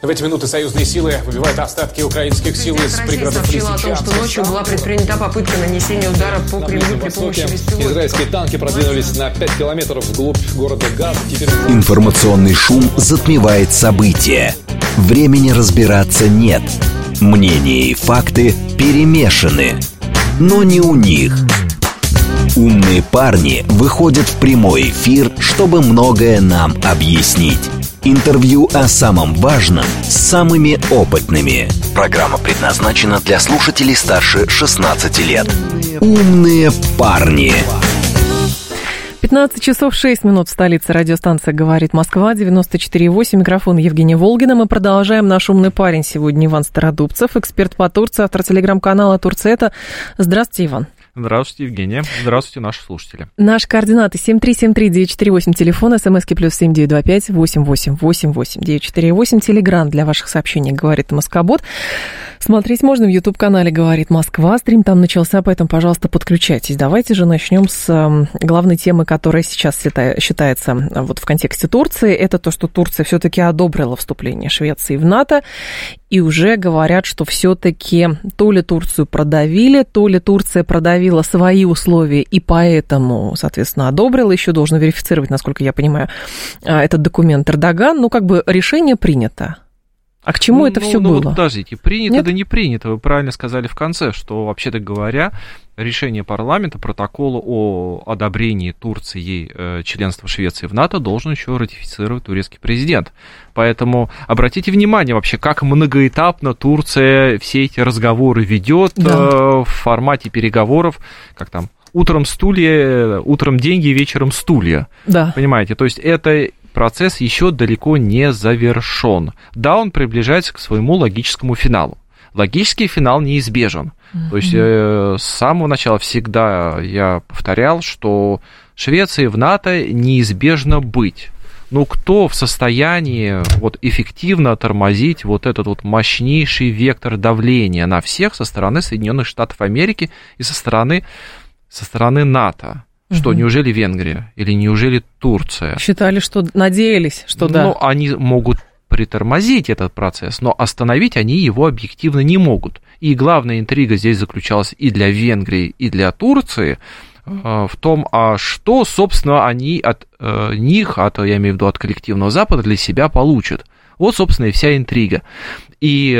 В эти минуты союзные силы выбивают остатки украинских сил из пригородов Лисичанска. Россия сообщила о том, что ночью была предпринята попытка нанесения удара по Кремлю при помощи беспилотников. Израильские танки продвинулись на 5 километров вглубь города Газа. Информационный шум затмевает события. Времени разбираться нет. Мнения и факты перемешаны. Но не у них. «Умные парни» выходят в прямой эфир, чтобы многое нам объяснить. Интервью о самом важном с самыми опытными. Программа предназначена для слушателей старше 16 лет. «Умные парни». 15 часов 6 минут в столице. Радиостанция «Говорит Москва», 94,8. Микрофон Евгения Волгина. Мы продолжаем наш «Умный парень». Сегодня Иван Стародубцев, эксперт по Турции, автор телеграм-канала «Турция.это». Здравствуйте, Иван. Здравствуйте, Евгения. Здравствуйте, наши слушатели. Наши координаты 7373948, телефон, смски +7 925 888 8948, телеграм для ваших сообщений «Говорит Москобот». Смотреть можно в YouTube-канале «Говорит Москва». Стрим там начался, поэтому, пожалуйста, подключайтесь. Давайте же начнем с главной темы, которая сейчас считается вот в контексте Турции. Это то, что Турция все-таки одобрила вступление Швеции в НАТО. И уже говорят, что все-таки то ли Турцию продавили, то ли Турция продавила свои условия и поэтому, соответственно, одобрила. Еще должен верифицировать, насколько я понимаю, этот документ Эрдоган. Ну, как бы решение принято. А к чему это все было? Подождите, принято, нет? Да не принято. Вы правильно сказали в конце, что, вообще-то говоря, решение парламента, протокол о одобрении Турции членства Швеции в НАТО должен еще ратифицировать турецкий президент. Поэтому обратите внимание вообще, как многоэтапно Турция все эти разговоры ведет, да, в формате переговоров, как там, утром стулья, утром деньги, вечером стулья. Да. Понимаете, то есть это... Процесс еще далеко не завершен. Да, он приближается к своему логическому финалу. Логический финал неизбежен. Mm-hmm. То есть с самого начала всегда я повторял, что Швеции в НАТО неизбежно быть. Но кто в состоянии вот эффективно тормозить вот этот вот мощнейший вектор давления на всех со стороны Соединенных Штатов Америки и со стороны НАТО? Что, неужели Венгрия или неужели Турция? Считали, что надеялись, что да. Ну, они могут притормозить этот процесс, но остановить они его объективно не могут. И главная интрига здесь заключалась и для Венгрии, и для Турции в том, а что, собственно, они от них, я имею в виду от коллективного Запада, для себя получат. Вот, собственно, и вся интрига. И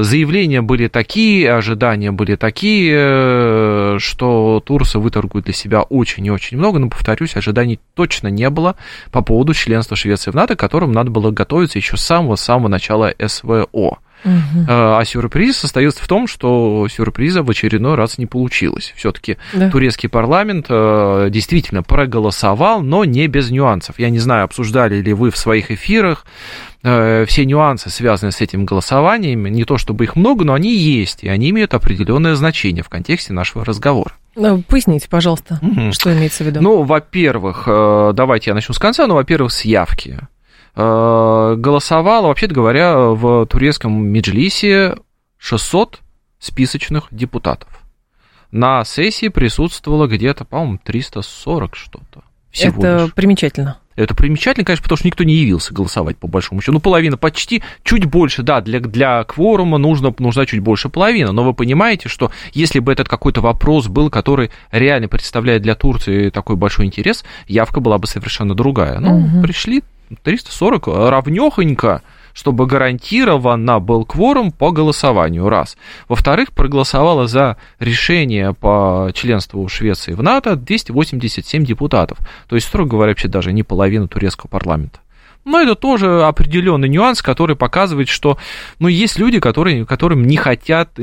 заявления были такие, ожидания были такие, что Турция выторгует для себя очень и очень много. Но, повторюсь, ожиданий точно не было по поводу членства Швеции в НАТО, к которому надо было готовиться еще с самого начала СВО. Угу. А сюрприз состоится в том, что сюрприза в очередной раз не получилось. Все-таки да. Турецкий парламент действительно проголосовал, но не без нюансов. Я не знаю, обсуждали ли вы в своих эфирах все нюансы, связанные с этим голосованием. Не то чтобы их много, но они есть, и они имеют определенное значение в контексте нашего разговора. Поясните, пожалуйста, что имеется в виду. Ну, во-первых, давайте я начну с конца, но, во-первых, с явки. Голосовало, вообще-то говоря, в турецком Меджлисе 600 списочных депутатов. На сессии присутствовало где-то, по-моему, 340 что-то. Это примечательно. Это примечательно, конечно, потому что никто не явился голосовать, по большому счету. Ну, половина почти, чуть больше, да, для кворума нужна чуть больше половина. Но вы понимаете, что если бы этот какой-то вопрос был, который реально представляет для Турции такой большой интерес, явка была бы совершенно другая. Ну, пришли 340 равнёхонько, чтобы гарантированно был кворум по голосованию, раз. Во-вторых, проголосовало за решение по членству Швеции в НАТО 287 депутатов. То есть, строго говоря, вообще даже не половина турецкого парламента. Но это тоже определенный нюанс, который показывает, что, ну, есть люди, которым не хотят,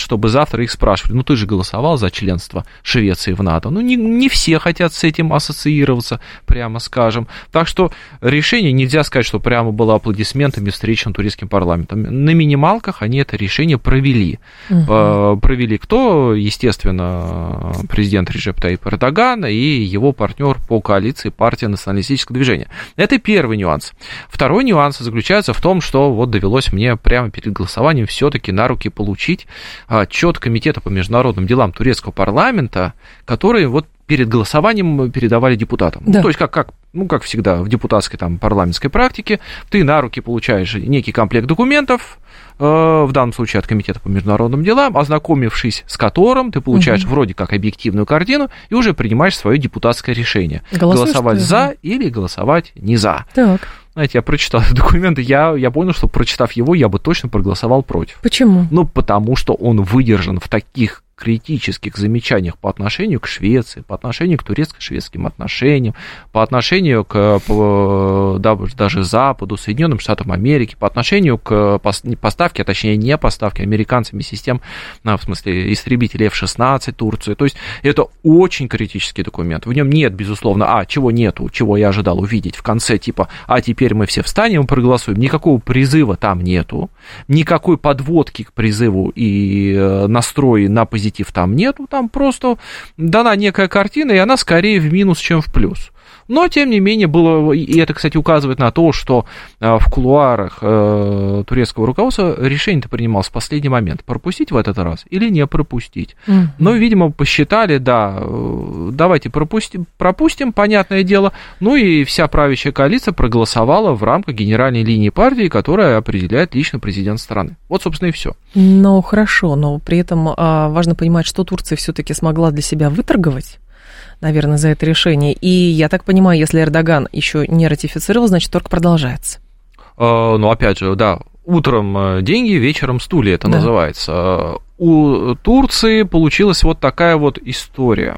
чтобы завтра их спрашивали. Ну, ты же голосовал за членство Швеции в НАТО. Ну, не все хотят с этим ассоциироваться, прямо скажем. Так что решение нельзя сказать, что прямо было аплодисментами встречено турецким парламентом. На минималках они это решение провели. Угу. Провели кто? Естественно, президент Реджеп Тайип Эрдоган и его партнер по коалиции партия националистического движения. Это первый нюанс. Второй нюанс заключается в том, что вот довелось мне прямо перед голосованием все-таки на руки получить отчет Комитета по международным делам турецкого парламента, который вот перед голосованием передавали депутатам. Да. Ну, то есть, как всегда, в депутатской там, парламентской практике, ты на руки получаешь некий комплект документов, в данном случае от Комитета по международным делам, ознакомившись с которым, ты получаешь вроде как объективную картину и уже принимаешь свое депутатское решение. Голосовать за или голосовать не за. Так. Знаете, я прочитал документ, я понял, что, прочитав его, я бы точно проголосовал против. Почему? Ну, потому что он выдержан в таких критических замечаниях по отношению к Швеции, по отношению к турецко-шведским отношениям, по отношению к даже Западу, Соединенным Штатам Америки, по отношению к поставке, а точнее не поставке американцами систем, в смысле истребителей F-16 Турции. То есть это очень критический документ. В нем нет, безусловно, чего нету, чего я ожидал увидеть в конце, типа, теперь мы все встанем и проголосуем. Никакого призыва там нету, никакой подводки к призыву и настроя на позитивность там нету, там просто дана некая картина, и она скорее в минус, чем в плюс. Но, тем не менее, было, и это, кстати, указывает на то, что в кулуарах турецкого руководства решение-то принималось в последний момент, пропустить в этот раз или не пропустить. Но, видимо, посчитали, давайте пропустим, понятное дело, ну и вся правящая коалиция проголосовала в рамках генеральной линии партии, которая определяет лично президент страны. Вот, собственно, и все. Ну, хорошо, но при этом важно понимать, что Турция все-таки смогла для себя выторговать, наверное, за это решение. И я так понимаю, если Эрдоган еще не ратифицировал, значит, торг продолжается. Ну, опять же, да, утром деньги, вечером стулья, это называется. У Турции получилась вот такая вот история.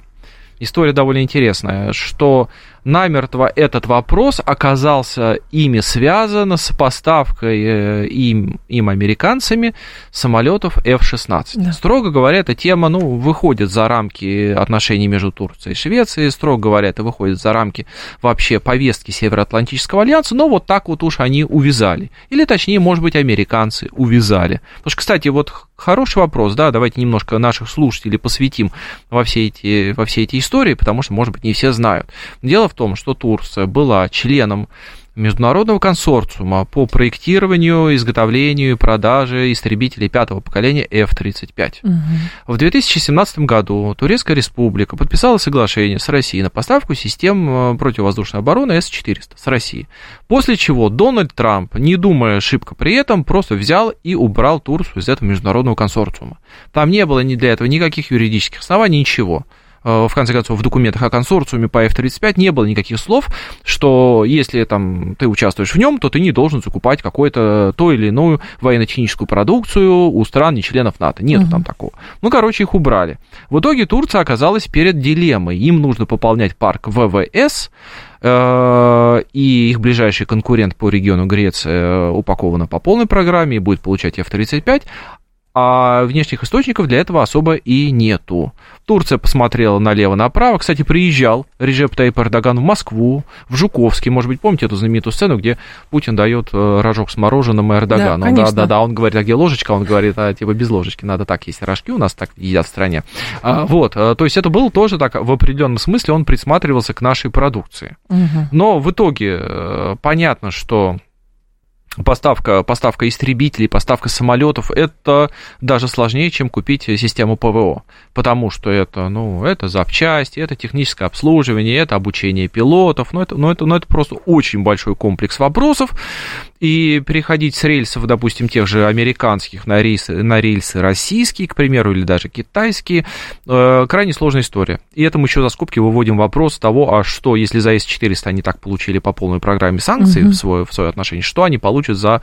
История довольно интересная, что намертво этот вопрос оказался ими связан с поставкой им американцами самолетов F-16. Да. Строго говоря, эта тема выходит за рамки отношений между Турцией и Швецией, строго говоря, это выходит за рамки вообще повестки Североатлантического альянса, но вот так вот уж они увязали. Или точнее, может быть, американцы увязали. Потому что, кстати, вот хороший вопрос, да, давайте немножко наших слушателей посвятим во все эти истории, потому что, может быть, не все знают. Дело в том, что Турция была членом международного консорциума по проектированию, изготовлению и продаже истребителей пятого поколения F-35. В 2017 году Турецкая Республика подписала соглашение с Россией на поставку систем противовоздушной обороны С-400 с России. После чего Дональд Трамп, не думая шибко при этом, просто взял и убрал Турцию из этого международного консорциума. Там не было для этого никаких юридических оснований, ничего. В конце концов, в документах о консорциуме по F-35 не было никаких слов, что если там, ты участвуешь в нем, то ты не должен закупать какую-то ту или иную военно-техническую продукцию у стран, не членов НАТО. Нету там такого. Их убрали. В итоге Турция оказалась перед дилеммой. Им нужно пополнять парк ВВС, и их ближайший конкурент по региону Греция упакована по полной программе и будет получать F-35, а внешних источников для этого особо и нету. Турция посмотрела налево-направо. Кстати, приезжал Реджеп Тайип Эрдоган в Москву, в Жуковске. Может быть, помните эту знаменитую сцену, где Путин дает рожок с мороженым Эрдогану? Да, он говорит, а где ложечка? Он говорит, типа без ложечки, надо так есть рожки, у нас так едят в стране. Вот, то есть это было тоже так, в определенном смысле он присматривался к нашей продукции. Но в итоге понятно, что поставка истребителей, поставка самолетов, это даже сложнее, чем купить систему ПВО, потому что это запчасти, это техническое обслуживание, это обучение пилотов, это просто очень большой комплекс вопросов, и переходить с рельсов, допустим, тех же американских на рельсы российские, к примеру, или даже китайские, крайне сложная история. И это мы еще за скобки выводим вопрос того, а что, если за С-400 они так получили по полной программе санкций в свое отношение, что они получат за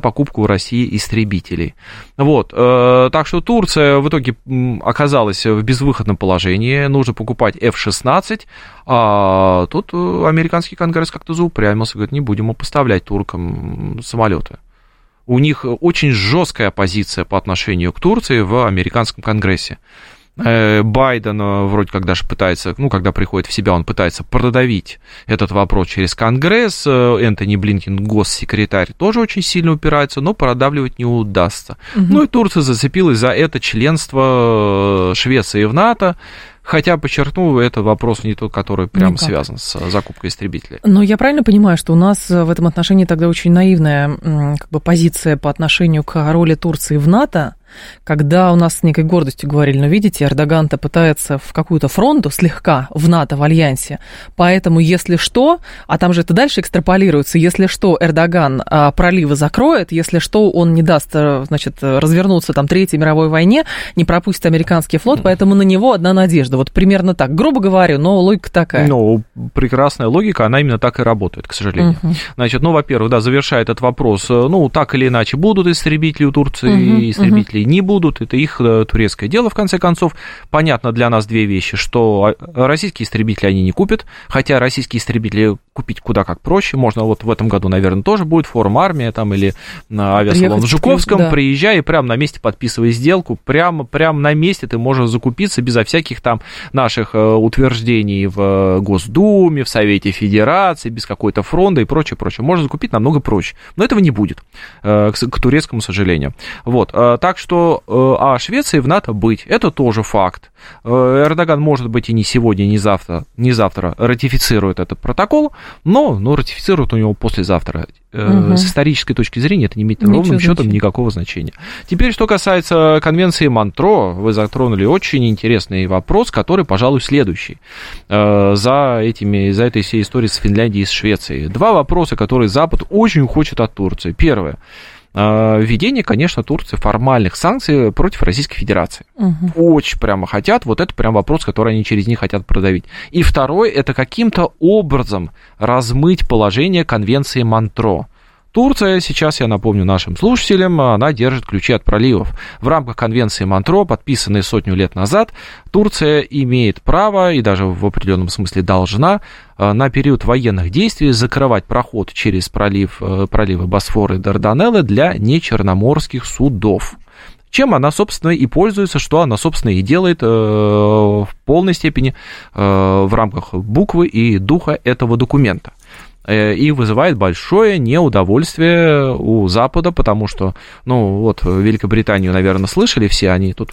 покупку в России истребителей. Вот. Так что Турция в итоге оказалась в безвыходном положении. Нужно покупать F-16. А тут американский конгресс как-то заупрямился, говорит, не будем мы поставлять туркам самолеты. У них очень жесткая позиция по отношению к Турции в американском конгрессе. Байден вроде как даже пытается, когда приходит в себя, он пытается продавить этот вопрос через Конгресс. Энтони Блинкен, госсекретарь, тоже очень сильно упирается, но продавливать не удастся. Ну и Турция зацепилась за это членство Швеции в НАТО. Хотя, подчеркну, это вопрос не тот, который прямо связан с закупкой истребителей. Но я правильно понимаю, что у нас в этом отношении тогда очень наивная позиция по отношению к роли Турции в НАТО? когда у нас с некой гордостью говорили, ну, видите, Эрдоган-то пытается в какую-то фронту слегка в НАТО, в альянсе, поэтому если что, а там же это дальше экстраполируется, если что, Эрдоган проливы закроет, если что, он не даст, значит, развернуться там Третьей мировой войне, не пропустит американский флот, поэтому на него одна надежда. Вот примерно так, грубо говорю, но логика такая. Ну, прекрасная логика, она именно так и работает, к сожалению. Значит, ну, во-первых, да, завершая этот вопрос, ну, так или иначе, будут истребители у Турции, истребители не будут, это их турецкое дело, в конце концов. Понятно для нас две вещи, что российские истребители они не купят, хотя российские истребители купить куда как проще, можно вот в этом году, наверное, тоже будет форум «Армия» там или авиасалон в Жуковском, приезжай и прямо на месте подписывай сделку, прямо на месте ты можешь закупиться безо всяких там наших утверждений в Госдуме, в Совете Федерации, без какой-то фронды и прочее. Можно закупить намного проще, но этого не будет, к турецкому сожалению. Вот, так что, а Швеции в НАТО быть, это тоже факт. Эрдоган, может быть, и не сегодня, не завтра ратифицирует этот протокол, но ратифицирует у него послезавтра. С исторической точки зрения это не имеет ровным счетом никакого значения. Теперь, что касается конвенции Монтро, вы затронули очень интересный вопрос, который, пожалуй, следующий. За этой всей историей с Финляндией и с Швецией. Два вопроса, которые Запад очень хочет от Турции. Первое. Введение, конечно, Турции формальных санкций против Российской Федерации. Очень прямо хотят, вот это прям вопрос, который они через них хотят продавить. И второй, это каким-то образом размыть положение Конвенции Монтро. Турция, сейчас я напомню нашим слушателям, она держит ключи от проливов. В рамках Конвенции Монтро, подписанной сотню лет назад, Турция имеет право, и даже в определенном смысле должна, на период военных действий закрывать проход через проливы Босфор и Дарданеллы для нечерноморских судов. Чем она, собственно, и пользуется, что она, собственно, и делает в полной степени в рамках буквы и духа этого документа. И вызывает большое неудовольствие у Запада, потому что, Великобританию, наверное, слышали все, они тут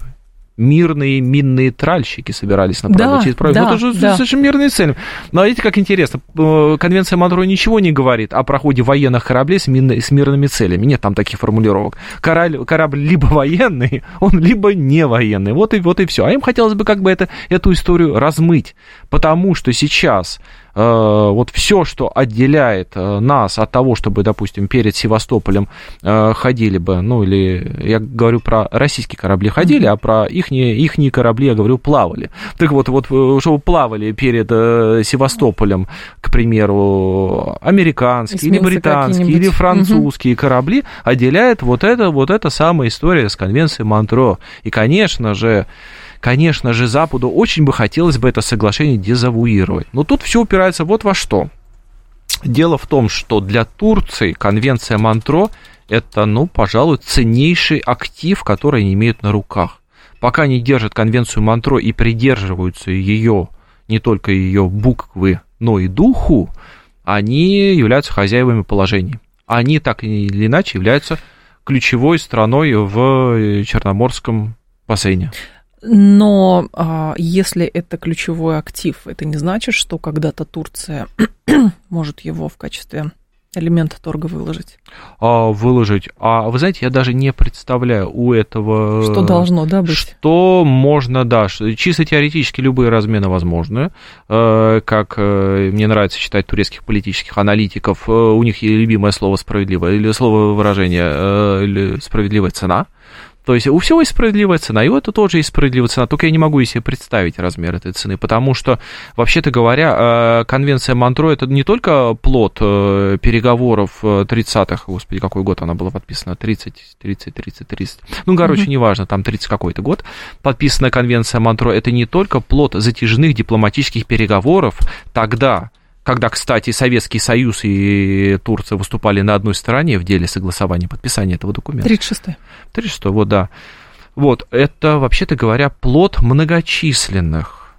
мирные минные тральщики собирались направлять через пролив. Это же мирные цели. Но видите, как интересно, Конвенция Монтро ничего не говорит о проходе военных кораблей с мирными целями. Нет там таких формулировок. Корабль либо военный, он либо не военный. Вот и все. А им хотелось бы как бы эту историю размыть, потому что сейчас... Вот все, что отделяет нас от того, чтобы, допустим, перед Севастополем ходили бы, я говорю про российские корабли ходили, а про ихние корабли, я говорю, плавали. Так вот, чтобы плавали перед Севастополем, к примеру, американские, или британские, или французские корабли, отделяет вот эта самая история с Конвенцией Монтро. И, конечно же, Западу очень бы хотелось бы это соглашение дезавуировать. Но тут все упирается вот во что. Дело в том, что для Турции Конвенция Монтро – это, пожалуй, ценнейший актив, который они имеют на руках. Пока они держат Конвенцию Монтро и придерживаются ее, не только ее буквы, но и духу, они являются хозяевами положения. Они так или иначе являются ключевой страной в Черноморском бассейне. Но если это ключевой актив, это не значит, что когда-то Турция может его в качестве элемента торга выложить. А вы знаете, я даже не представляю у этого... Что должно, быть? Что можно, Чисто теоретически любые размены возможны. Как мне нравится читать турецких политических аналитиков, у них есть любимое слово «справедливое», или слово выражение или «справедливая цена». То есть у всего есть справедливая цена, и у этого тоже есть справедливая цена, только я не могу себе представить размер этой цены, потому что, вообще-то говоря, Конвенция Монтро – это не только плод переговоров 30-х, господи, какой год она была подписана, 30, неважно, там 30 какой-то год, подписана Конвенция Монтро – это не только плод затяжных дипломатических переговоров тогда, когда, кстати, Советский Союз и Турция выступали на одной стороне в деле согласования подписания этого документа. 36-й, Вот, это, вообще-то говоря, плод многочисленных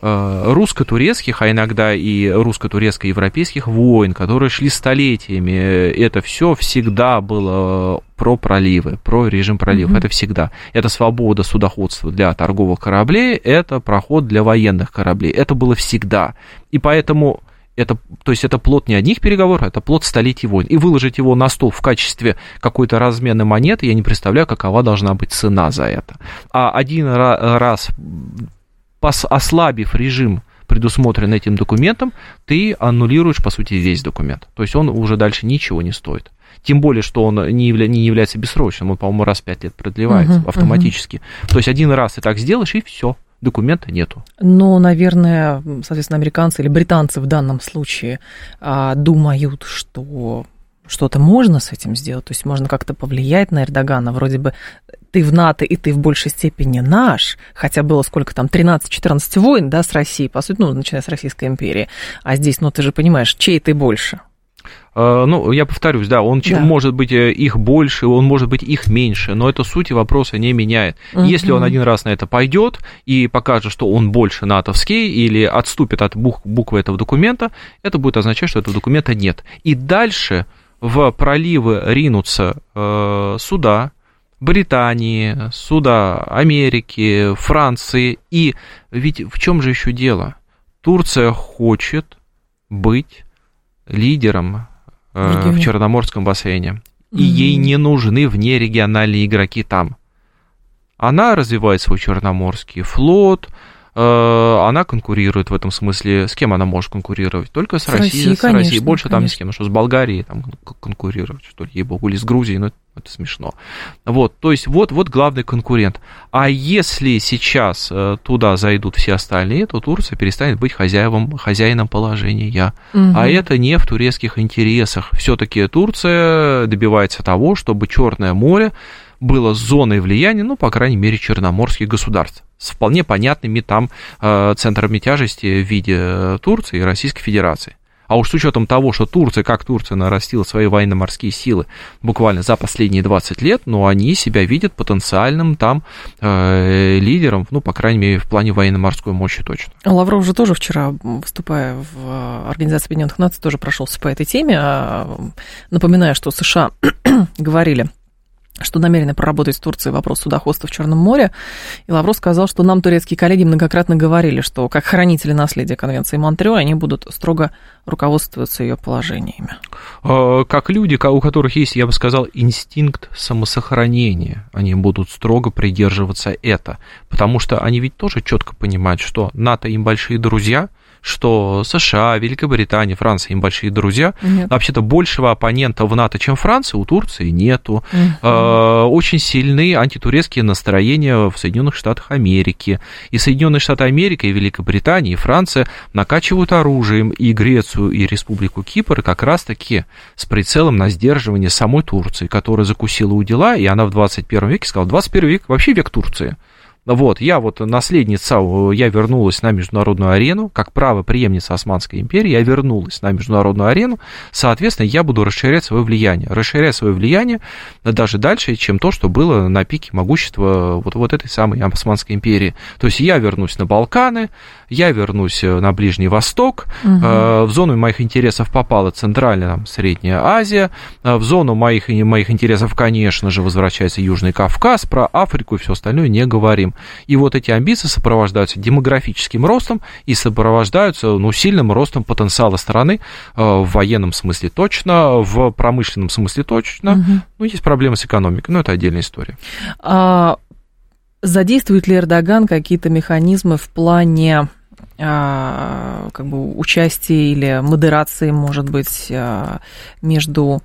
русско-турецких, а иногда и русско-турецко-европейских войн, которые шли столетиями. Это все всегда было... про проливы, про режим проливов. Это всегда. Это свобода судоходства для торговых кораблей, это проход для военных кораблей. Это было всегда. И поэтому... То есть это плод не одних переговоров, это плод столетий войн. И выложить его на стол в качестве какой-то разменной монеты, я не представляю, какова должна быть цена за это. А один раз, ослабив режим, предусмотренный этим документом, ты аннулируешь, по сути, весь документ. То есть он уже дальше ничего не стоит. Тем более, что он не является бессрочным, он, по-моему, раз в 5 лет продлевается автоматически. То есть один раз ты так сделаешь, и все. Документа нету. Но, наверное, соответственно, американцы или британцы в данном случае думают, что что-то можно с этим сделать, то есть можно как-то повлиять на Эрдогана, вроде бы ты в НАТО и ты в большей степени наш, хотя было сколько там, 13-14 войн, да, с Россией, по сути, ну, начиная с Российской империи, а здесь, ну, ты же понимаешь, чей ты больше? Ну, я повторюсь, да, он может быть их больше, он может быть их меньше, но это сути вопроса не меняет. Если он один раз на это пойдет и покажет, что он больше натовский или отступит от буквы этого документа, это будет означать, что этого документа нет. И дальше в проливы ринутся суда Британии, суда Америки, Франции. И ведь в чем же еще дело? Турция хочет быть лидером в Черноморском бассейне. И ей не нужны внерегиональные игроки там. Она развивает свой Черноморский флот, она конкурирует в этом смысле. С кем она может конкурировать? Только с Россией. Конечно, с Россией. Больше там ни с кем. Что с Болгарией там конкурировать, что ли, ей-богу, или с Грузией, ну, это смешно. Вот, то есть вот главный конкурент. А если сейчас туда зайдут все остальные, то Турция перестанет быть хозяином положения. А это не в турецких интересах. Все-таки Турция добивается того, чтобы Черное море было зоной влияния, ну, по крайней мере, черноморских государств, с вполне понятными там центрами тяжести в виде Турции и Российской Федерации. А уж с учетом того, что Турция нарастила свои военно-морские силы буквально за последние 20 лет, но они себя видят потенциальным там лидером, ну, по крайней мере, в плане военно-морской мощи точно. Лавров же тоже вчера, выступая в Организации Объединенных Наций, тоже прошелся по этой теме. Напоминаю, что США говорили, что намерены проработать с Турцией вопрос судоходства в Черном море. И Лавров сказал, что нам турецкие коллеги многократно говорили, что как хранители наследия Конвенции Монтро они будут строго руководствоваться ее положениями. Как люди, у которых есть, я бы сказал, инстинкт самосохранения, они будут строго придерживаться этого. Потому что они ведь тоже четко понимают, что НАТО им большие друзья, что США, Великобритания, Франция им большие друзья. Нет. Вообще-то большего оппонента в НАТО, чем Франция, у Турции нету. Очень сильные антитурецкие настроения в Соединенных Штатах Америки. И Соединенные Штаты Америки, и Великобритания, и Франция накачивают оружием и Грецию, и Республику Кипр, и как раз-таки с прицелом на сдерживание самой Турции, которая закусила у дела, и она в 21 веке сказала, 21 век вообще век Турции. Вот, я вот наследница, я вернулась на международную арену, как правопреемница Османской империи, я вернулась на международную арену, соответственно, я буду расширять свое влияние даже дальше, чем то, что было на пике могущества вот этой самой Османской империи. То есть я вернусь на Балканы, я вернусь на Ближний Восток, в зону моих интересов попала Центральная, Средняя Азия, в зону моих интересов, конечно же, возвращается Южный Кавказ, про Африку и все остальное не говорим. И вот эти амбиции сопровождаются демографическим ростом и сопровождаются, ну, сильным ростом потенциала страны в военном смысле точно, в промышленном смысле точно. Ну, есть проблемы с экономикой, но это отдельная история. Задействует ли Эрдоган какие-то механизмы в плане как бы участия или модерации, может быть, между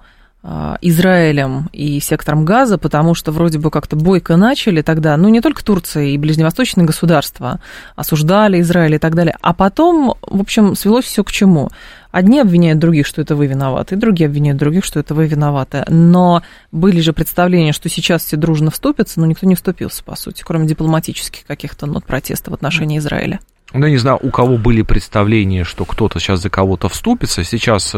Израилем и сектором Газа, потому что вроде бы как-то бойко начали тогда, ну, не только Турция и ближневосточные государства осуждали Израиль и так далее, а потом, в общем, свелось все к чему? Одни обвиняют других, что это вы виноваты, другие обвиняют других, что это вы виноваты, но были же представления, что сейчас все дружно вступятся, но никто не вступился, по сути, кроме дипломатических каких-то нот протеста в отношении Израиля. Ну, я не знаю, у кого были представления, что кто-то сейчас за кого-то вступится. Сейчас,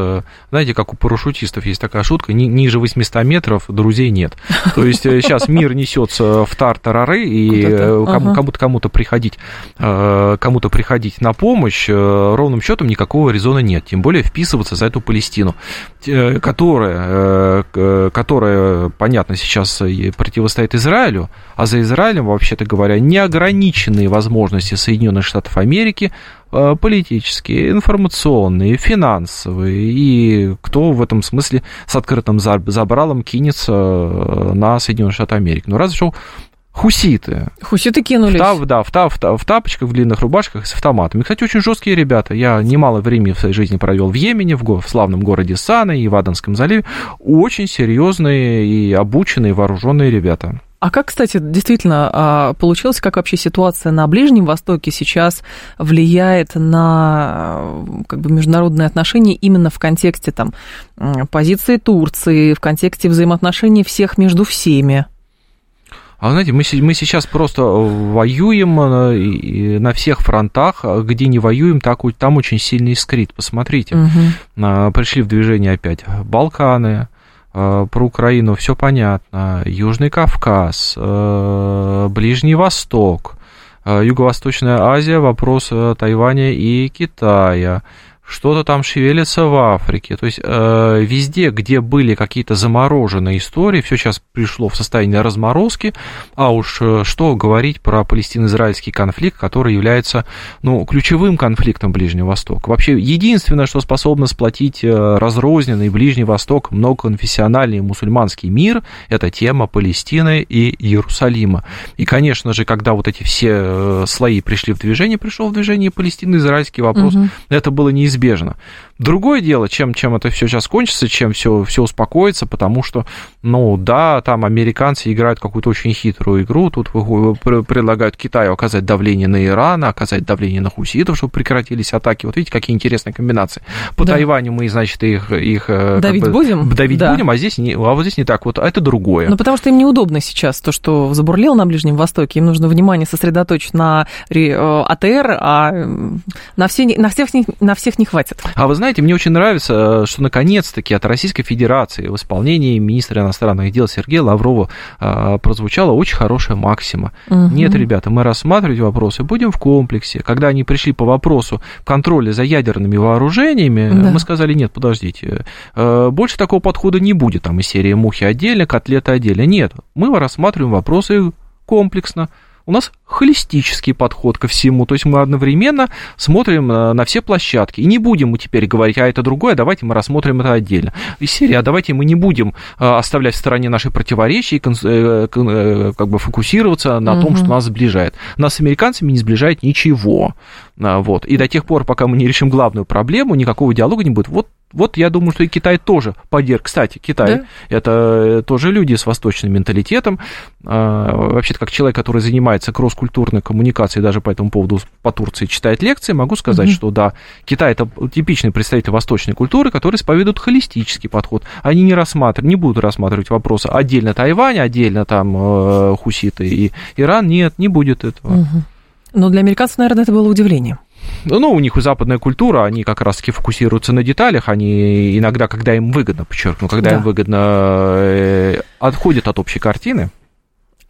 знаете, как у парашютистов есть такая шутка, ниже 800 метров друзей нет. То есть сейчас мир несется в тартарары, и кому-то приходить на помощь ровным счетом никакого резона нет. Тем более вписываться за эту Палестину, которая, понятно, сейчас противостоит Израилю, а за Израилем, вообще-то говоря, неограниченные возможности Соединенных Штатов Америки Америки, политические, информационные, финансовые, и кто в этом смысле с открытым забралом кинется на Соединенные Штаты Америки. Но разве что хуситы. Хуситы кинулись. В тапочках, в длинных рубашках, с автоматами. Кстати, очень жесткие ребята. Я немало времени в своей жизни провел в Йемене, в славном городе Сана и в Аденском заливе. Очень серьезные и обученные, вооруженные ребята. А как, кстати, действительно получилось, как вообще ситуация на Ближнем Востоке сейчас влияет на как бы международные отношения именно в контексте там позиции Турции, в контексте взаимоотношений всех между всеми? А знаете, мы сейчас просто воюем на всех фронтах, где не воюем, там очень сильно искрит. Посмотрите, пришли в движение опять Балканы, про Украину все понятно, Южный Кавказ, Ближний Восток, Юго-Восточная Азия, вопрос Тайваня и Китая. Что-то там шевелится в Африке. То есть везде, где были какие-то замороженные истории, все сейчас пришло в состояние разморозки, а уж что говорить про палестино-израильский конфликт, который является ключевым конфликтом Ближнего Востока. Вообще, единственное, что способно сплотить разрозненный Ближний Восток, многоконфессиональный мусульманский мир, это тема Палестины и Иерусалима. И, конечно же, когда вот эти все слои пришел в движение палестино-израильский вопрос, это было неизбежно. Другое дело, чем это все сейчас кончится, чем все успокоится, потому что, там американцы играют какую-то очень хитрую игру, тут предлагают Китаю оказать давление на Иран, оказать давление на хуситов, чтобы прекратились атаки. Вот видите, какие интересные комбинации. По Тайваню мы, значит, их давить будем, а вот здесь не так. Вот, а это другое. Но потому что им неудобно сейчас то, что забурлило на Ближнем Востоке, им нужно внимание сосредоточить на АТР, а на всех не хватит. А вы знаете, мне очень нравится, что наконец-таки от Российской Федерации в исполнении министра иностранных дел Сергея Лаврова прозвучала очень хорошая максима. Нет, ребята, мы рассматривать вопросы будем в комплексе. Когда они пришли по вопросу контроля за ядерными вооружениями, мы сказали, нет, подождите, больше такого подхода не будет, там из серии мухи отдельно, котлеты отдельно. Нет, мы рассматриваем вопросы комплексно. У нас холистический подход ко всему, то есть мы одновременно смотрим на все площадки, и не будем мы теперь говорить, а это другое, давайте мы рассмотрим это отдельно. Из серии, а давайте мы не будем оставлять в стороне наши противоречия и как бы фокусироваться на том, что нас сближает. Нас с американцами не сближает ничего. Вот. И до тех пор, пока мы не решим главную проблему, никакого диалога не будет. Вот я думаю, что и Китай тоже поддержит. Кстати, Китай это тоже люди с восточным менталитетом. Вообще-то, как человек, который занимается кросс-культурной коммуникацией, даже по этому поводу по Турции читает лекции, могу сказать, что да, Китай это типичный представитель восточной культуры, который исповедует холистический подход. Они не будут рассматривать вопросы отдельно Тайвань, отдельно там хуситы и Иран. Нет, не будет этого. Но для американцев, наверное, это было удивлением. У них западная культура, они как раз-таки фокусируются на деталях, они иногда, когда им выгодно, им выгодно, отходят от общей картины.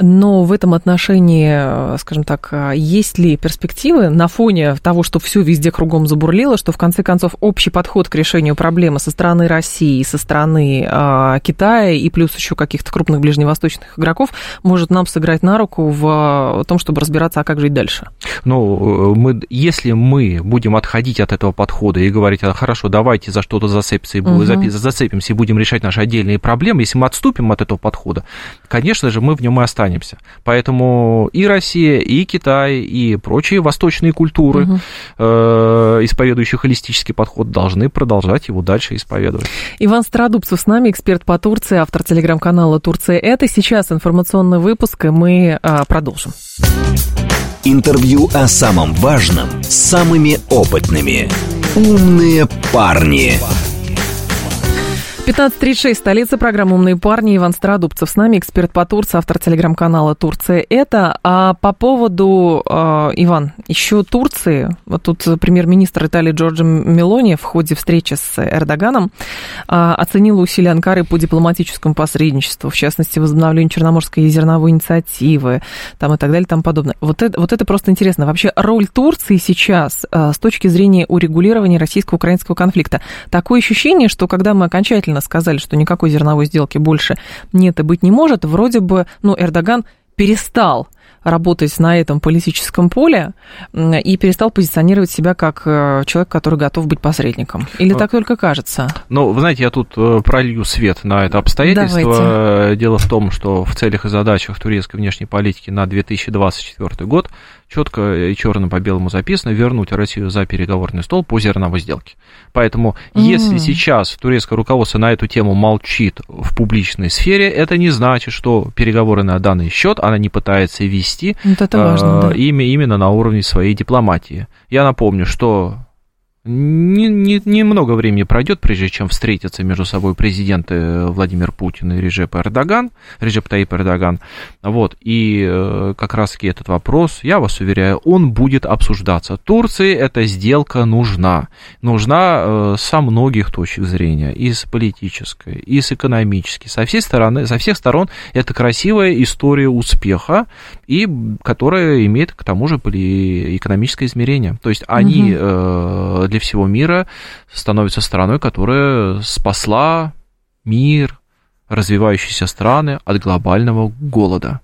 Но в этом отношении, скажем так, есть ли перспективы на фоне того, что все везде кругом забурлило, что в конце концов общий подход к решению проблемы со стороны России, со стороны Китая и плюс еще каких-то крупных ближневосточных игроков может нам сыграть на руку в том, чтобы разбираться, а как жить дальше? Если мы будем отходить от этого подхода и говорить, хорошо, давайте за что-то зацепимся и будем решать наши отдельные проблемы, если мы отступим от этого подхода, конечно же, мы в нем и останемся. Поэтому и Россия, и Китай, и прочие восточные культуры, исповедующие холистический подход, должны продолжать его дальше исповедовать. Иван Стародубцев с нами, эксперт по Турции, автор телеграм-канала «Турция.это». Сейчас информационный выпуск, и мы продолжим. Интервью о самом важном с самыми опытными. «Умные парни». 15:36, столица программы «Умные парни». Иван Стародубцев с нами, эксперт по Турции, автор телеграм-канала «Турция.это». А по поводу, Иван, еще Турции, вот тут премьер-министр Италии Джорджа Мелони в ходе встречи с Эрдоганом оценила усилия Анкары по дипломатическому посредничеству, в частности, возобновлению Черноморской зерновой инициативы там, и так далее, там подобное. Вот это просто интересно. Вообще роль Турции сейчас с точки зрения урегулирования российско-украинского конфликта. Такое ощущение, что когда мы окончательно сказали, что никакой зерновой сделки больше нет и быть не может, вроде бы Эрдоган перестал работать на этом политическом поле и перестал позиционировать себя как человек, который готов быть посредником? Или так только кажется? Ну, вы знаете, я тут пролью свет на это обстоятельство. Давайте. Дело в том, что в целях и задачах турецкой внешней политики на 2024 год четко и черно по белому записано вернуть Россию за переговорный стол по зерновой сделке. Поэтому, если сейчас турецкое руководство на эту тему молчит в публичной сфере, это не значит, что переговоры на данный счет она не пытается вести именно на уровне своей дипломатии. Я напомню, что немного времени пройдет, прежде чем встретятся между собой президенты Владимир Путин и Реджеп Тайип Эрдоган. Вот, и как раз-таки этот вопрос, я вас уверяю, он будет обсуждаться. Турции эта сделка нужна. Нужна со многих точек зрения, и с политической, и с экономической. Со всех сторон это красивая история успеха, и которая имеет к тому же экономическое измерение. То есть они... для всего мира становится страной, которая спасла мир, развивающиеся страны от глобального голода.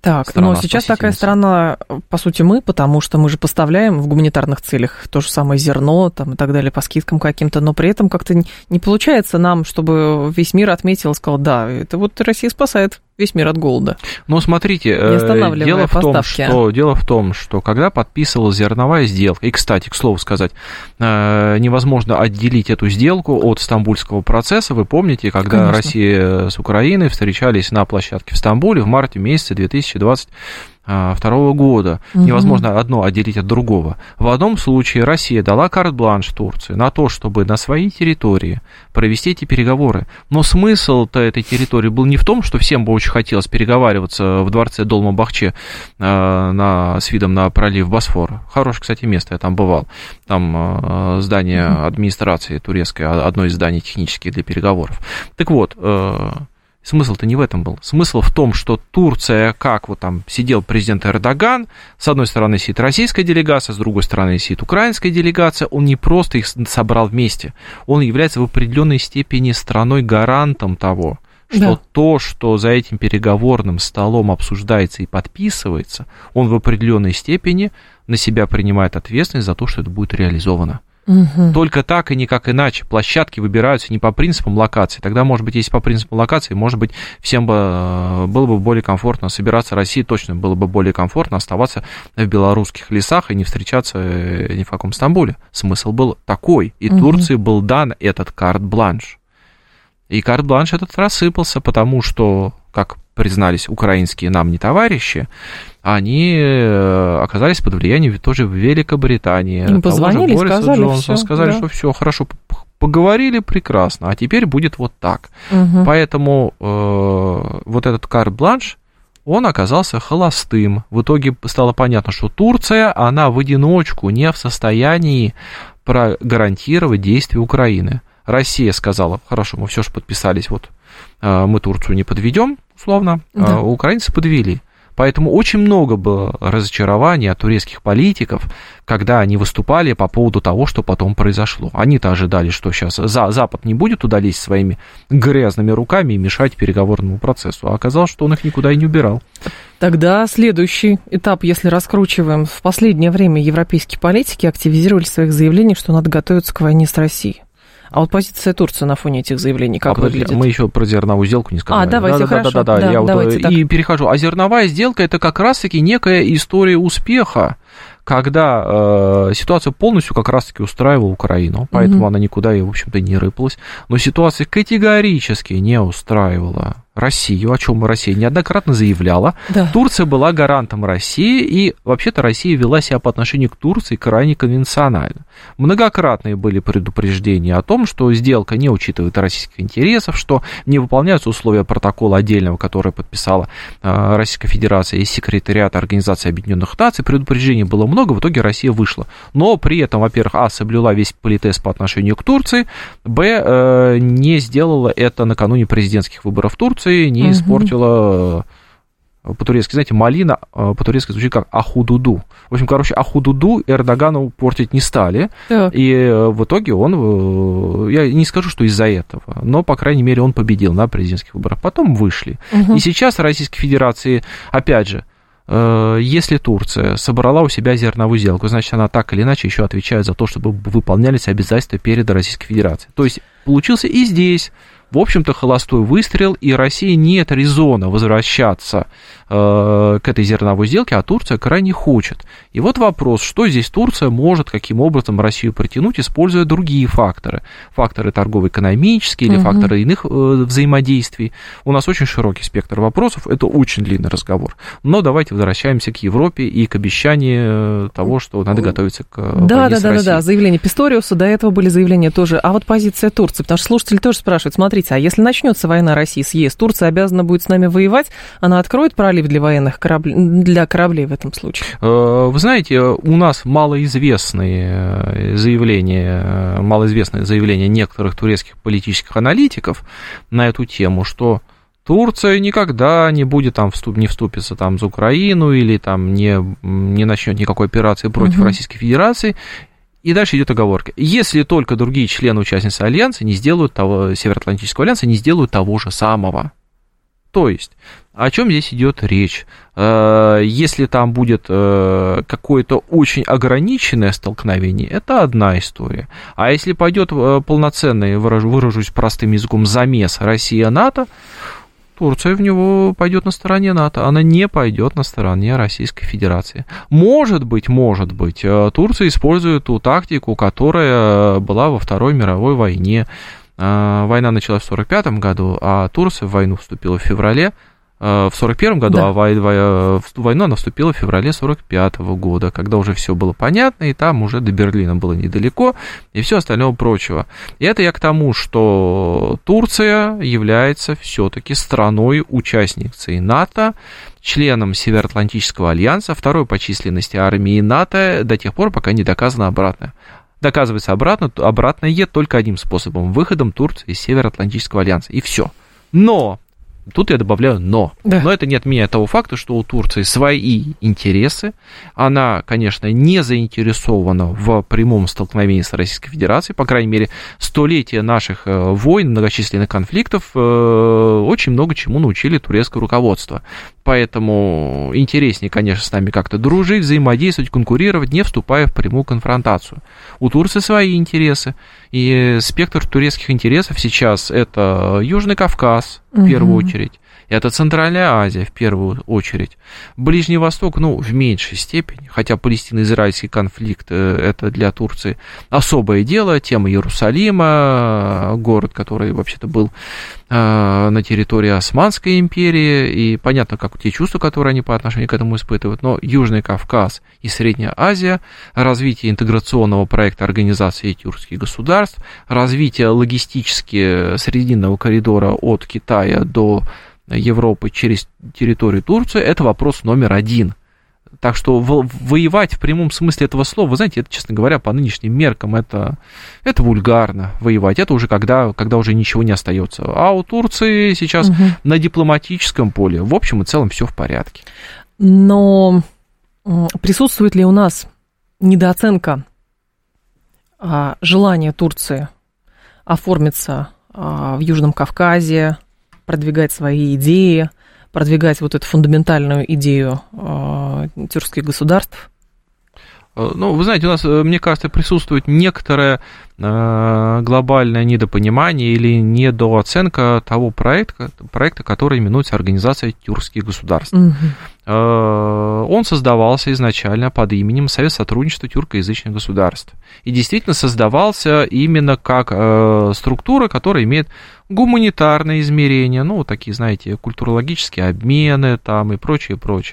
Так, страна, но сейчас такая страна, по сути, мы, потому что мы же поставляем в гуманитарных целях то же самое зерно там, и так далее, по скидкам каким-то, но при этом как-то не получается нам, чтобы весь мир отметил и сказал, да, это вот Россия спасает весь мир от голода. Но смотрите, дело в том, что когда подписывалась зерновая сделка, и, кстати, к слову сказать, невозможно отделить эту сделку от стамбульского процесса. Вы помните, когда Конечно. Россия с Украиной встречались на площадке в Стамбуле в марте месяце 2022 года. Невозможно одно отделить от другого. В одном случае Россия дала карт-бланш Турции на то, чтобы на своей территории провести эти переговоры. Но смысл-то этой территории был не в том, что всем бы очень хотелось переговариваться в дворце Долма-Бахче с видом на пролив Босфор. Хорошее, кстати, место, я там бывал. Там здание администрации турецкой, одно из зданий технических для переговоров. Так вот... Смысл-то не в этом был. Смысл в том, что Турция, как вот там сидел президент Эрдоган, с одной стороны сидит российская делегация, с другой стороны сидит украинская делегация, он не просто их собрал вместе, он является в определенной степени страной-гарантом того, что то, что за этим переговорным столом обсуждается и подписывается, он в определенной степени на себя принимает ответственность за то, что это будет реализовано. Только так и никак иначе. Площадки выбираются не по принципам локации. Тогда, может быть, если по принципам локации, может быть, всем было бы более комфортно собираться в России, точно было бы более комфортно оставаться в белорусских лесах и не встречаться ни в каком Стамбуле. Смысл был такой. И Турции был дан этот карт-бланш. И карт-бланш этот рассыпался, потому что, как признались украинские нам не товарищи, они оказались под влиянием тоже в Великобритании. Им позвонили, сказали, Джонсона, сказали, что все хорошо, поговорили прекрасно, а теперь будет вот так. Поэтому вот этот карт-бланш, он оказался холостым. В итоге стало понятно, что Турция, она в одиночку не в состоянии гарантировать действия Украины. Россия сказала, хорошо, мы все же подписались, вот мы Турцию не подведем, условно, а украинцы подвели. Поэтому очень много было разочарований от турецких политиков, когда они выступали по поводу того, что потом произошло. Они-то ожидали, что сейчас Запад не будет туда лезть своими грязными руками и мешать переговорному процессу. А оказалось, что он их никуда и не убирал. Тогда следующий этап, если раскручиваем. В последнее время европейские политики активизировали в своих заявлениях, что надо готовиться к войне с Россией. А вот позиция Турции на фоне этих заявлений как выглядит? Мы еще про зерновую сделку не сказали. Я перехожу. А зерновая сделка – это как раз-таки некая история успеха, когда ситуация полностью как раз-таки устраивала Украину, поэтому она никуда, в общем-то, не рыпалась. Но ситуация категорически не устраивала Россию, о чем Россия неоднократно заявляла. Да. Турция была гарантом России, и вообще-то Россия вела себя по отношению к Турции крайне конвенционально. Многократные были предупреждения о том, что сделка не учитывает российских интересов, что не выполняются условия протокола отдельного, который подписала Российская Федерация и секретариат Организации Объединенных Наций. Предупреждений было много, в итоге Россия вышла. Но при этом, во-первых, соблюла весь политез по отношению к Турции, не сделала это накануне президентских выборов в Турции, не испортила по-турецки. Знаете, малина по-турецки звучит как ахудуду. В общем, ахудуду Эрдогану портить не стали. И в итоге он, я не скажу, что из-за этого, но, по крайней мере, он победил на президентских выборах. Потом вышли. И сейчас Российской Федерации, опять же, Если Турция собрала у себя зерновую сделку, значит, она так или иначе еще отвечает за то, чтобы выполнялись обязательства перед Российской Федерацией. То есть получился и здесь, в общем-то, холостой выстрел, и России нет резона возвращаться к этой зерновой сделке, а Турция крайне хочет. И вот вопрос, что здесь Турция может, каким образом Россию притянуть, используя другие факторы. Факторы торгово-экономические или факторы иных взаимодействий. У нас очень широкий спектр вопросов, это очень длинный разговор. Но давайте возвращаемся к Европе и к обещанию того, что надо готовиться к войне с Россией. Да, заявление Писториуса, до этого были заявления тоже. А вот позиция Турции, потому что слушатели тоже спрашивают, смотрите, а если начнется война России с ЕС, Турция обязана будет с нами воевать, она откроет пролив для военных кораблей, для кораблей в этом случае? Вы знаете, у нас малоизвестные заявления некоторых турецких политических аналитиков на эту тему, что Турция никогда не будет не вступится за Украину или не начнет никакой операции против Российской Федерации. И дальше идет оговорка. Если только другие члены-участницы Альянса не сделают того, Североатлантического альянса не сделают того же самого. То есть, о чем здесь идет речь? Если там будет какое-то очень ограниченное столкновение, это одна история. А если пойдет полноценный, выражусь простым языком, замес Россия-НАТО, Турция в него пойдет на стороне НАТО, она не пойдет на стороне Российской Федерации. Может быть, Турция использует ту тактику, которая была во Второй мировой войне. Война началась в 1945 году, а Турция в войну вступила в феврале. В 1941 году, да. А в войну она вступила в феврале 1945 года, когда уже все было понятно, и там уже до Берлина было недалеко, и все остальное прочего. И это я к тому, что Турция является все-таки страной-участницей НАТО, членом Североатлантического альянса, второй по численности армии НАТО до тех пор, пока не доказано обратное. Доказывается обратное только одним способом – выходом Турции из Североатлантического альянса, и все. Но... Тут я добавляю «но». Да. Но это не отменяет того факта, что у Турции свои интересы. Она, конечно, не заинтересована в прямом столкновении с Российской Федерацией. По крайней мере, столетие наших войн, многочисленных конфликтов очень много чему научили турецкое руководство. Поэтому интереснее, конечно, с нами как-то дружить, взаимодействовать, конкурировать, не вступая в прямую конфронтацию. У Турции свои интересы. И спектр турецких интересов сейчас – это Южный Кавказ, в первую очередь. Это Центральная Азия, в первую очередь. Ближний Восток, в меньшей степени, хотя палестино-израильский конфликт – это для Турции особое дело, тема Иерусалима, город, который вообще-то был на территории Османской империи, и понятно, как те чувства, которые они по отношению к этому испытывают, но Южный Кавказ и Средняя Азия, развитие интеграционного проекта Организации тюркских государств, развитие логистически срединного коридора от Китая до Европы через территорию Турции, это вопрос номер один. Так что воевать в прямом смысле этого слова, вы знаете, это, честно говоря, по нынешним меркам, это вульгарно воевать. Это уже когда уже ничего не остается. А у Турции сейчас на дипломатическом поле, в общем и целом, все в порядке. Но присутствует ли у нас недооценка желания Турции оформиться в Южном Кавказе, продвигать свои идеи, продвигать вот эту фундаментальную идею тюркских государств? Вы знаете, у нас, мне кажется, присутствует некоторое глобальное недопонимание или недооценка того проекта, который именуется Организация тюркских государств. Он создавался изначально под именем Совет сотрудничества тюркоязычных государств. И действительно создавался именно как структура, которая имеет гуманитарные измерения, такие, знаете, культурологические обмены и прочее.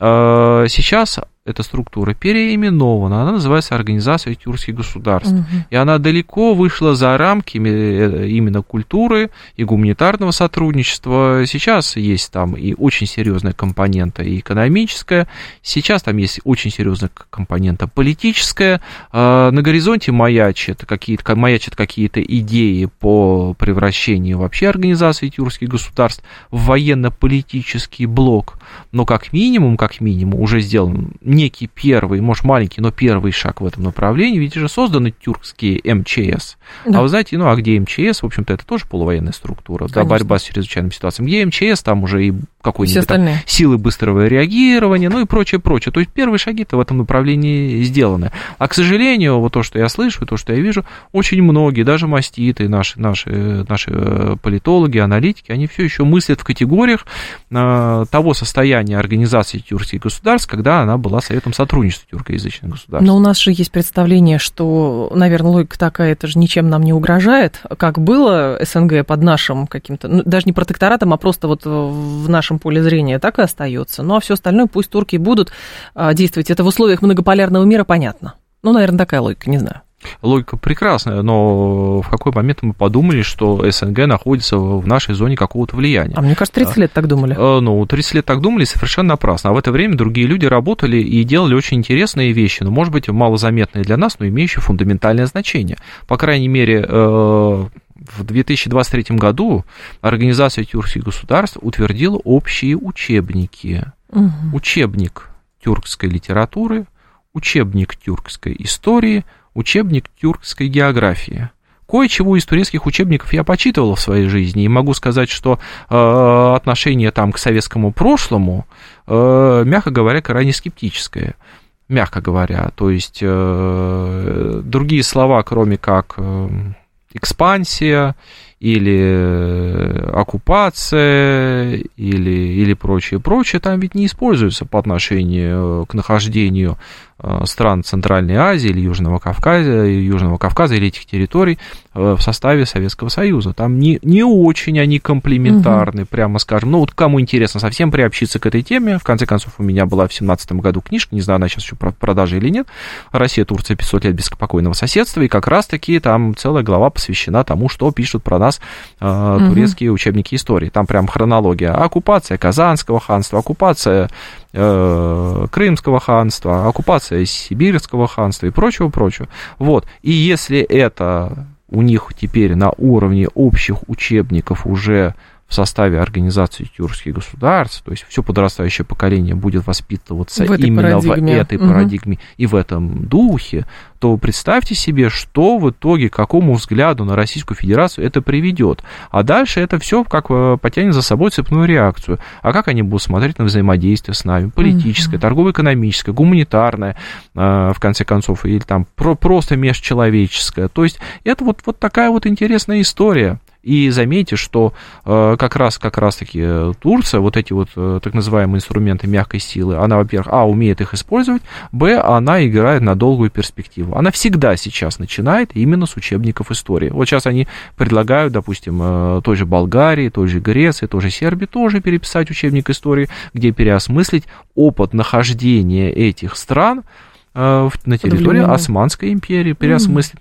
Сейчас эта структура переименована, она называется Организация тюркских государств, и она далеко вышла за рамки именно культуры и гуманитарного сотрудничества. Сейчас есть там и очень серьезная компонента и экономическая, сейчас там есть очень серьезная компонента политическая, на горизонте маячат какие-то идеи по превращению вообще Организации тюркских государств в военно-политический блок, но как минимум уже сделан некий первый, может, маленький, но первый шаг в этом направлении, ведь же созданы тюркские МЧС. Да. А вы знаете, а где МЧС? В общем-то, это тоже полувоенная структура. Да, борьба с чрезвычайными ситуациями. Где МЧС, там уже и какой-нибудь там силы быстрого реагирования, ну и прочее, прочее. То есть первые шаги-то в этом направлении сделаны. А, к сожалению, вот то, что я слышу, то, что я вижу, очень многие, даже маститы, наши политологи, аналитики, они все еще мыслят в категориях того состояния Организации тюркских государств, когда она была Советом сотрудничества тюркоязычных государств. Но у нас же есть представление, что, наверное, логика такая, это же ничем нам не угрожает, как было СНГ под нашим каким-то, ну, даже не протекторатом, а просто вот в нашем поле зрения, так и остается. Ну, а все остальное пусть турки будут действовать. Это в условиях многополярного мира понятно. Ну, наверное, такая логика, не знаю. Логика прекрасная, но в какой момент мы подумали, что СНГ находится в нашей зоне какого-то влияния? А мне кажется, 30 лет так думали. Ну, 30 лет так думали совершенно напрасно. А в это время другие люди работали и делали очень интересные вещи, но, может быть, малозаметные для нас, но имеющие фундаментальное значение. По крайней мере, в 2023 году Организация тюркских государств утвердила общие учебники. Угу. Учебник тюркской литературы, учебник тюркской истории, учебник тюркской географии. Кое-чего из турецких учебников я почитывал в своей жизни, и могу сказать, что отношение там к советскому прошлому, мягко говоря, крайне скептическое. Мягко говоря, то есть другие слова, кроме как экспансия или оккупация или прочее, там ведь не используется по отношению к нахождению стран Центральной Азии или Южного Кавказа или этих территорий в составе Советского Союза. Там не очень они комплементарны, прямо скажем. Ну, вот кому интересно совсем приобщиться к этой теме, в конце концов, у меня была в 2017 году книжка, не знаю, она сейчас еще в продаже или нет, «Россия, Турция, 500 лет беспокойного соседства», и как раз-таки там целая глава посвящена тому, что пишут про нас турецкие учебники истории. Там прям хронология. Оккупация Казанского ханства, оккупация Крымского ханства, оккупация Сибирского ханства и прочего. Вот. И если это у них теперь на уровне общих учебников уже в составе Организации тюркских государств, то есть все подрастающее поколение будет воспитываться именно в этой парадигме и в этом духе, то представьте себе, что в итоге, к какому взгляду на Российскую Федерацию это приведет. А дальше это все как потянет за собой цепную реакцию. А как они будут смотреть на взаимодействие с нами? Политическое, торгово-экономическое, гуманитарное, в конце концов, или там просто межчеловеческое. То есть это вот такая вот интересная история. И заметьте, что как раз-таки Турция, вот эти вот так называемые инструменты мягкой силы, она, во-первых, умеет их использовать, она играет на долгую перспективу. Она всегда сейчас начинает именно с учебников истории. Вот сейчас они предлагают, допустим, той же Болгарии, той же Греции, той же Сербии тоже переписать учебник истории, где переосмыслить опыт нахождения этих стран на территории Османской империи, переосмыслить.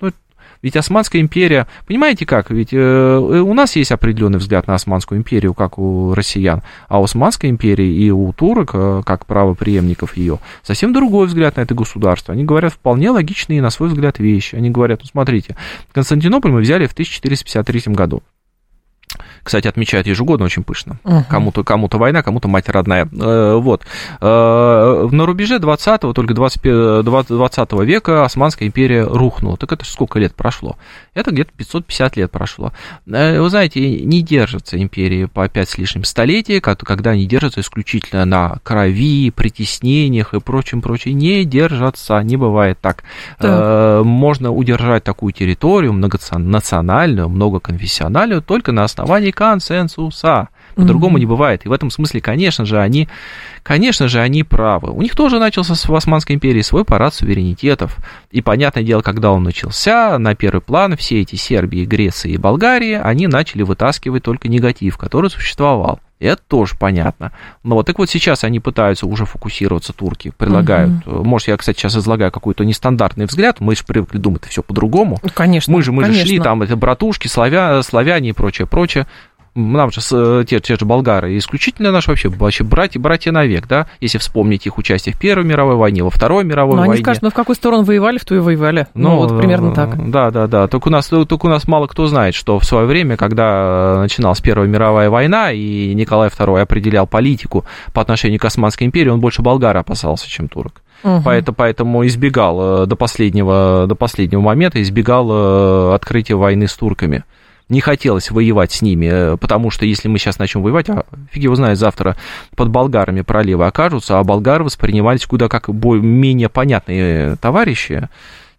Ведь Османская империя, понимаете как, ведь у нас есть определенный взгляд на Османскую империю, как у россиян, а у Османской империи и у турок, как правопреемников ее, совсем другой взгляд на это государство. Они говорят вполне логичные, на свой взгляд, вещи. Они говорят, смотрите, Константинополь мы взяли в 1453 году. Кстати, отмечают ежегодно очень пышно. Кому-то война, кому-то мать родная. Вот. На рубеже 20-го, только 20 века Османская империя рухнула. Так это же сколько лет прошло? Это где-то 550 лет прошло. Вы знаете, не держатся империи по 5 с лишним столетий, когда они держатся исключительно на крови, притеснениях и прочем. Не держатся, не бывает так. Да. Можно удержать такую территорию многонациональную, многоконфессиональную только на основании консенсуса. По-другому не бывает. И в этом смысле, конечно же, они правы. У них тоже начался в Османской империи свой парад суверенитетов. И, понятное дело, когда он начался, на первый план все эти Сербии, Греции и Болгарии, они начали вытаскивать только негатив, который существовал. И это тоже понятно. Но вот так вот сейчас они пытаются уже фокусироваться, турки предлагают. Может, я, кстати, сейчас излагаю какой-то нестандартный взгляд. Мы же привыкли думать все по-другому. Конечно. Мы же шли, там, это братушки, славяне и прочее. Нам же те же болгары исключительно наши вообще братья навек, да, если вспомнить их участие в Первой мировой войне, во Второй мировой войне. Они скажут, в какую сторону воевали, в ту и воевали. Ну, вот примерно так. Да. Только у нас мало кто знает, что в свое время, когда начиналась Первая мировая война, и Николай II определял политику по отношению к Османской империи, он больше болгар опасался, чем турок. Поэтому избегал до последнего момента открытия войны с турками. не хотелось воевать с ними, потому что если мы сейчас начнем воевать, а фиг его знает, завтра под болгарами проливы окажутся, а болгары воспринимались куда как менее понятные товарищи,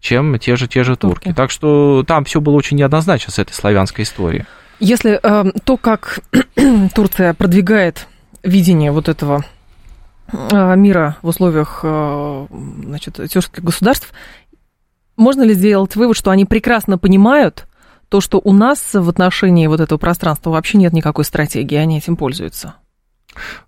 чем те же турки. Так что там все было очень неоднозначно с этой славянской историей. Если то, как Турция продвигает видение вот этого мира в условиях, значит, тюркских государств, можно ли сделать вывод, что они прекрасно понимают то, что у нас в отношении вот этого пространства вообще нет никакой стратегии, они этим пользуются?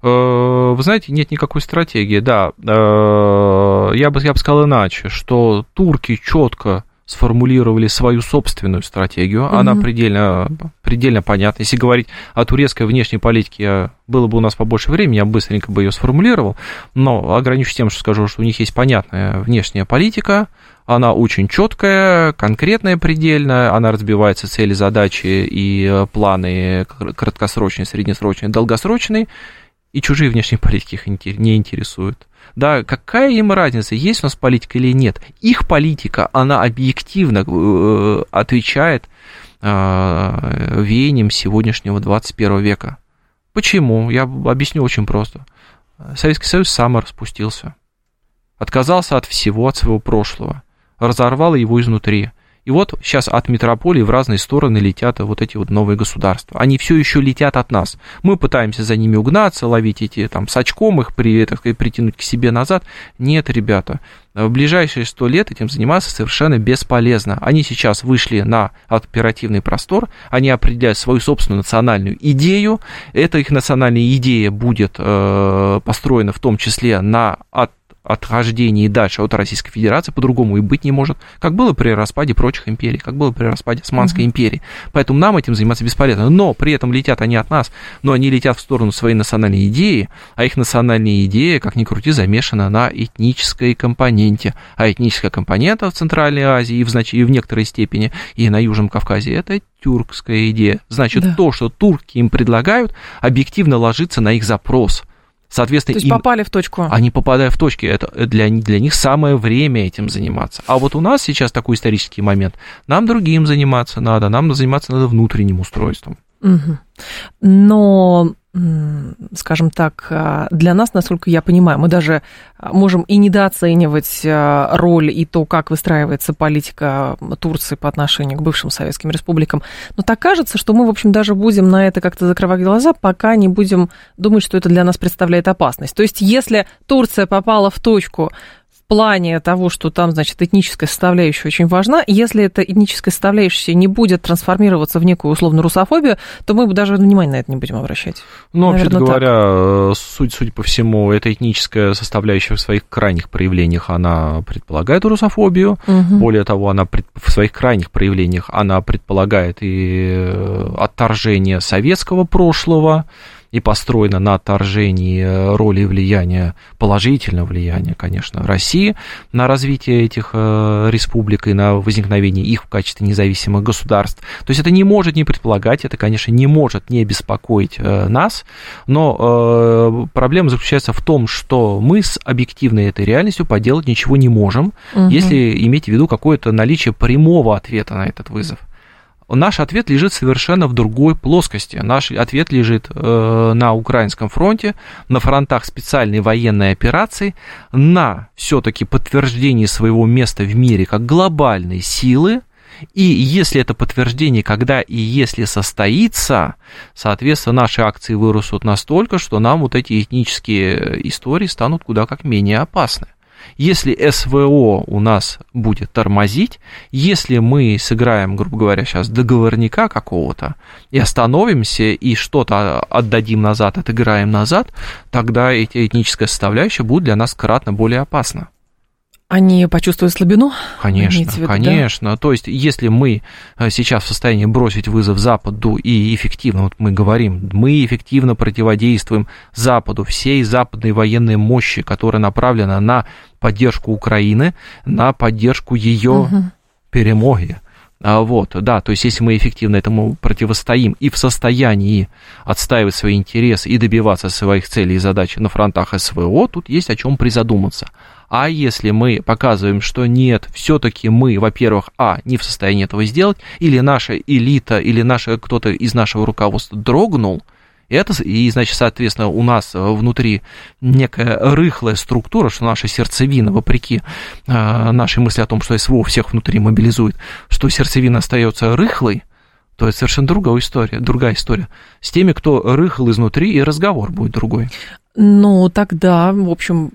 Вы знаете, нет никакой стратегии, да. Я бы сказал иначе, что турки четко сформулировали свою собственную стратегию, она предельно понятна. Если говорить о турецкой внешней политике, было бы у нас побольше времени, я быстренько бы ее сформулировал, но ограничусь тем, что скажу, что у них есть понятная внешняя политика, она очень четкая, конкретная, предельная, она разбивается цели, задачи и планы краткосрочные, среднесрочные, долгосрочные, и чужие внешние политики их не интересуют. Да, какая им разница, есть у нас политика или нет? Их политика, она объективно отвечает веяниям сегодняшнего 21 века. Почему? Я объясню очень просто. Советский Союз сам распустился. Отказался от всего, от своего прошлого. Разорвало его изнутри. И вот сейчас от метрополии в разные стороны летят вот эти вот новые государства. Они все еще летят от нас. Мы пытаемся за ними угнаться, ловить эти там с очком их, так сказать, притянуть к себе назад. Нет, ребята, в ближайшие 100 лет этим заниматься совершенно бесполезно. Они сейчас вышли на оперативный простор, они определяют свою собственную национальную идею. Эта их национальная идея будет построена в том числе на отхождение и дальше от Российской Федерации, по-другому и быть не может, как было при распаде прочих империй, как было при распаде Османской империи. Поэтому нам этим заниматься бесполезно. Но при этом летят они от нас, но они летят в сторону своей национальной идеи, а их национальная идея, как ни крути, замешана на этнической компоненте. А этническая компонента в Центральной Азии и в некоторой степени и на Южном Кавказе – это тюркская идея. Значит, то, что турки им предлагают, объективно ложится на их запрос. Соответственно, то есть попали в точку. Они попадают в точки. Это для них самое время этим заниматься. А вот у нас сейчас такой исторический момент. Нам другим заниматься надо. Нам заниматься надо внутренним устройством. Но, скажем так, для нас, насколько я понимаю, мы даже можем и недооценивать роль и то, как выстраивается политика Турции по отношению к бывшим советским республикам. Но так кажется, что мы, в общем, даже будем на это как-то закрывать глаза, пока не будем думать, что это для нас представляет опасность. То есть, если Турция попала в точку в плане того, что там, значит, этническая составляющая очень важна. Если эта этническая составляющая не будет трансформироваться в некую условную русофобию, то мы даже внимания на это не будем обращать. Ну, вообще говоря, судя по всему, эта этническая составляющая в своих крайних проявлениях, она предполагает русофобию. Более того, она в своих крайних проявлениях она предполагает и отторжение советского прошлого, и построена на отторжении роли и влияния, положительного влияния, конечно, России на развитие этих республик и на возникновение их в качестве независимых государств. То есть это не может не предполагать, это, конечно, не может не беспокоить нас, но проблема заключается в том, что мы с объективной этой реальностью поделать ничего не можем, если иметь в виду какое-то наличие прямого ответа на этот вызов. Наш ответ лежит совершенно в другой плоскости. Наш ответ лежит на украинском фронте, на фронтах специальной военной операции, на все-таки подтверждении своего места в мире как глобальной силы. И если это подтверждение, когда и если состоится, соответственно, наши акции вырастут настолько, что нам вот эти этнические истории станут куда как менее опасны. Если СВО у нас будет тормозить, если мы сыграем, грубо говоря, сейчас договорника какого-то и остановимся, и что-то отдадим назад, отыграем назад, тогда эта этническая составляющая будет для нас кратно более опасна. Они почувствуют слабину? Конечно. Да? То есть, если мы сейчас в состоянии бросить вызов Западу и эффективно, вот мы говорим, мы эффективно противодействуем Западу, всей западной военной мощи, которая направлена на поддержку Украины, на поддержку ее перемоги, Вот, да, то есть если мы эффективно этому противостоим и в состоянии отстаивать свои интересы и добиваться своих целей и задач на фронтах СВО, тут есть о чем призадуматься. А если мы показываем, что нет, все-таки мы, во-первых, не в состоянии этого сделать, или наша элита, или кто-то из нашего руководства дрогнул, и, значит, соответственно, у нас внутри некая рыхлая структура, что наша сердцевина, вопреки нашей мысли о том, что СВО всех внутри мобилизует, что сердцевина остается рыхлой, то это совершенно другая история. С теми, кто рыхл изнутри, и разговор будет другой. Ну, тогда, в общем,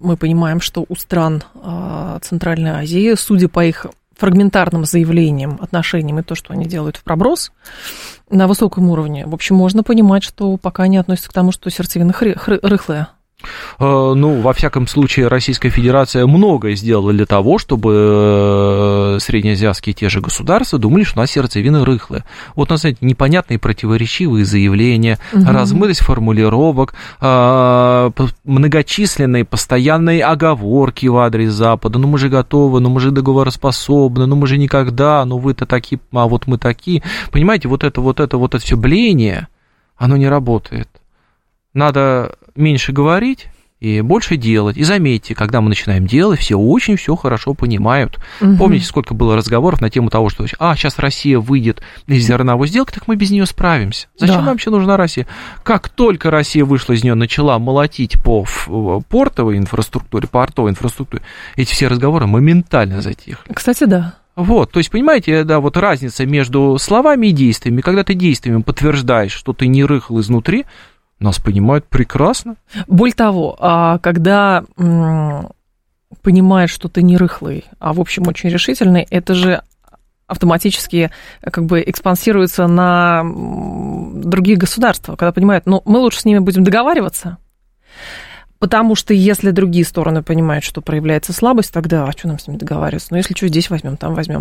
мы понимаем, что у стран Центральной Азии, судя по их фрагментарным заявлениям, отношениям и то, что они делают в проброс на высоком уровне, в общем, можно понимать, что пока они относятся к тому, что сердцевина рыхлая. Ну, во всяком случае, Российская Федерация многое сделала для того, чтобы среднеазиатские те же государства думали, что у нас сердцевина рыхлая. Вот, на самом деле, непонятные противоречивые заявления, размытость формулировок, многочисленные постоянные оговорки в адрес Запада. Ну, мы же готовы, ну, мы же договороспособны, ну, мы же никогда, ну, вы-то такие, а вот мы такие. Понимаете, вот это все блеяние, оно не работает. Надо меньше говорить и больше делать. И заметьте, когда мы начинаем делать, все очень все хорошо понимают. Помните, сколько было разговоров на тему того, что сейчас Россия выйдет из зерновой сделки, так мы без нее справимся. Зачем нам вообще нужна Россия? Как только Россия вышла из нее, начала молотить по портовой инфраструктуре, портовой инфраструктуре, эти все разговоры моментально затихли. Кстати, да. Вот, то есть, понимаете, да, вот разница между словами и действиями. Когда ты действиями подтверждаешь, что ты не рыхл изнутри, нас понимают прекрасно. Более того, когда понимаешь, что ты не рыхлый, а в общем очень решительный, это же автоматически как бы экспансируется на другие государства, когда понимают, ну, мы лучше с ними будем договариваться, потому что если другие стороны понимают, что проявляется слабость, тогда а что нам с ними договариваться? Ну, если что, здесь возьмем,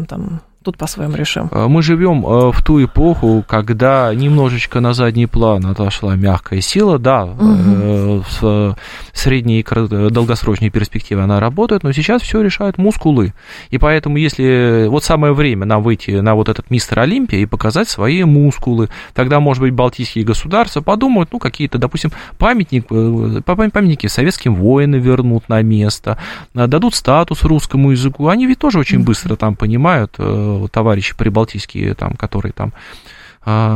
там, тут по-своему решим. Мы живем в ту эпоху, когда немножечко на задний план отошла мягкая сила. Да, в средней и долгосрочной перспективе она работает, но сейчас все решают мускулы. И поэтому, если вот самое время нам выйти на вот этот мистер Олимпия и показать свои мускулы, тогда, может быть, балтийские государства подумают, ну, какие-то, допустим, памятники советским воинам вернут на место, дадут статус русскому языку. Они ведь тоже очень быстро там понимают, товарищи прибалтийские, там, которые там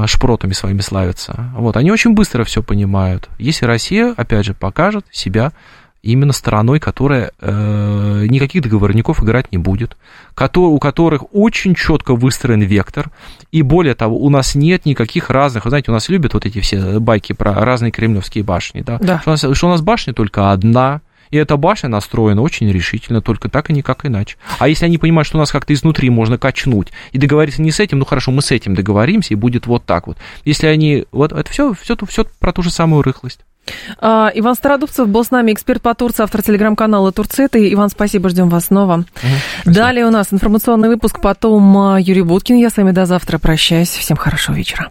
шпротами своими славятся. Вот, они очень быстро все понимают. Если Россия, опять же, покажет себя именно стороной, которая никаких договорников играть не будет, у которых очень четко выстроен вектор, и более того, у нас нет никаких разных, вы знаете, у нас любят вот эти все байки про разные кремлевские башни, да. Что у нас башня только одна, и эта башня настроена очень решительно, только так и никак иначе. А если они понимают, что у нас как-то изнутри можно качнуть и договориться не с этим, ну хорошо, мы с этим договоримся, и будет вот так вот. Если они... Вот это все про ту же самую рыхлость. Иван Стародубцев был с нами, эксперт по Турции, автор телеграм-канала «Турция.это». Иван, спасибо, ждем вас снова. Далее у нас информационный выпуск, потом Юрий Буткин. Я с вами до завтра прощаюсь. Всем хорошего вечера.